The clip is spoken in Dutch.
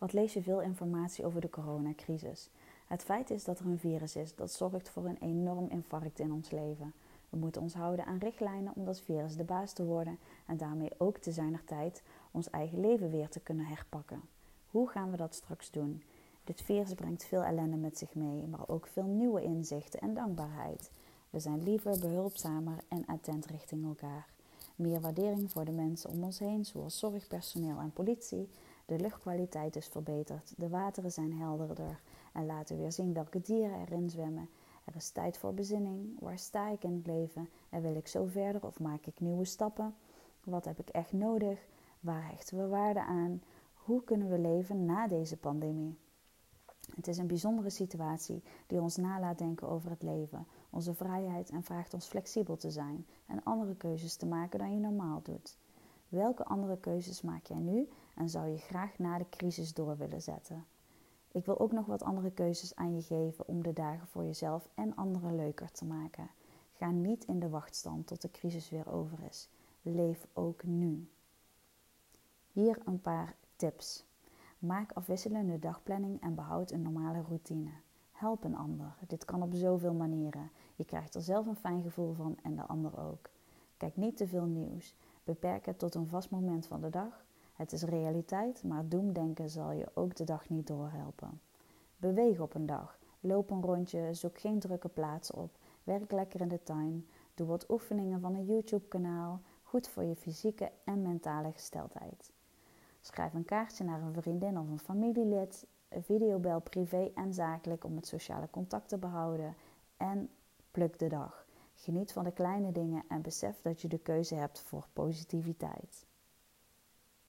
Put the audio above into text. Wat lees je veel informatie over de coronacrisis? Het feit is dat er een virus is dat zorgt voor een enorm infarct in ons leven. We moeten ons houden aan richtlijnen om dat virus de baas te worden en daarmee ook te zijner tijd ons eigen leven weer te kunnen herpakken. Hoe gaan we dat straks doen? Dit virus brengt veel ellende met zich mee, maar ook veel nieuwe inzichten en dankbaarheid. We zijn liever, behulpzamer en attent richting elkaar. Meer waardering voor de mensen om ons heen, zoals zorgpersoneel en politie. De luchtkwaliteit is verbeterd, de wateren zijn helderder en laten weer zien welke dieren erin zwemmen. Er is tijd voor bezinning. Waar sta ik in het leven? En wil ik zo verder of maak ik nieuwe stappen? Wat heb ik echt nodig? Waar hechten we waarde aan? Hoe kunnen we leven na deze pandemie? Het is een bijzondere situatie die ons nalaat denken over het leven, onze vrijheid en vraagt ons flexibel te zijn en andere keuzes te maken dan je normaal doet. Welke andere keuzes maak jij nu en zou je graag na de crisis door willen zetten? Ik wil ook nog wat andere keuzes aan je geven om de dagen voor jezelf en anderen leuker te maken. Ga niet in de wachtstand tot de crisis weer over is. Leef ook nu. Hier een paar tips. Maak afwisselende dagplanning en behoud een normale routine. Help een ander. Dit kan op zoveel manieren. Je krijgt er zelf een fijn gevoel van en de ander ook. Kijk niet te veel nieuws. Beperk het tot een vast moment van de dag. Het is realiteit, maar doemdenken zal je ook de dag niet doorhelpen. Beweeg op een dag. Loop een rondje, zoek geen drukke plaats op. Werk lekker in de tuin. Doe wat oefeningen van een YouTube-kanaal. Goed voor je fysieke en mentale gesteldheid. Schrijf een kaartje naar een vriendin of een familielid. Videobel privé en zakelijk om het sociale contact te behouden. En pluk de dag. Geniet van de kleine dingen en besef dat je de keuze hebt voor positiviteit.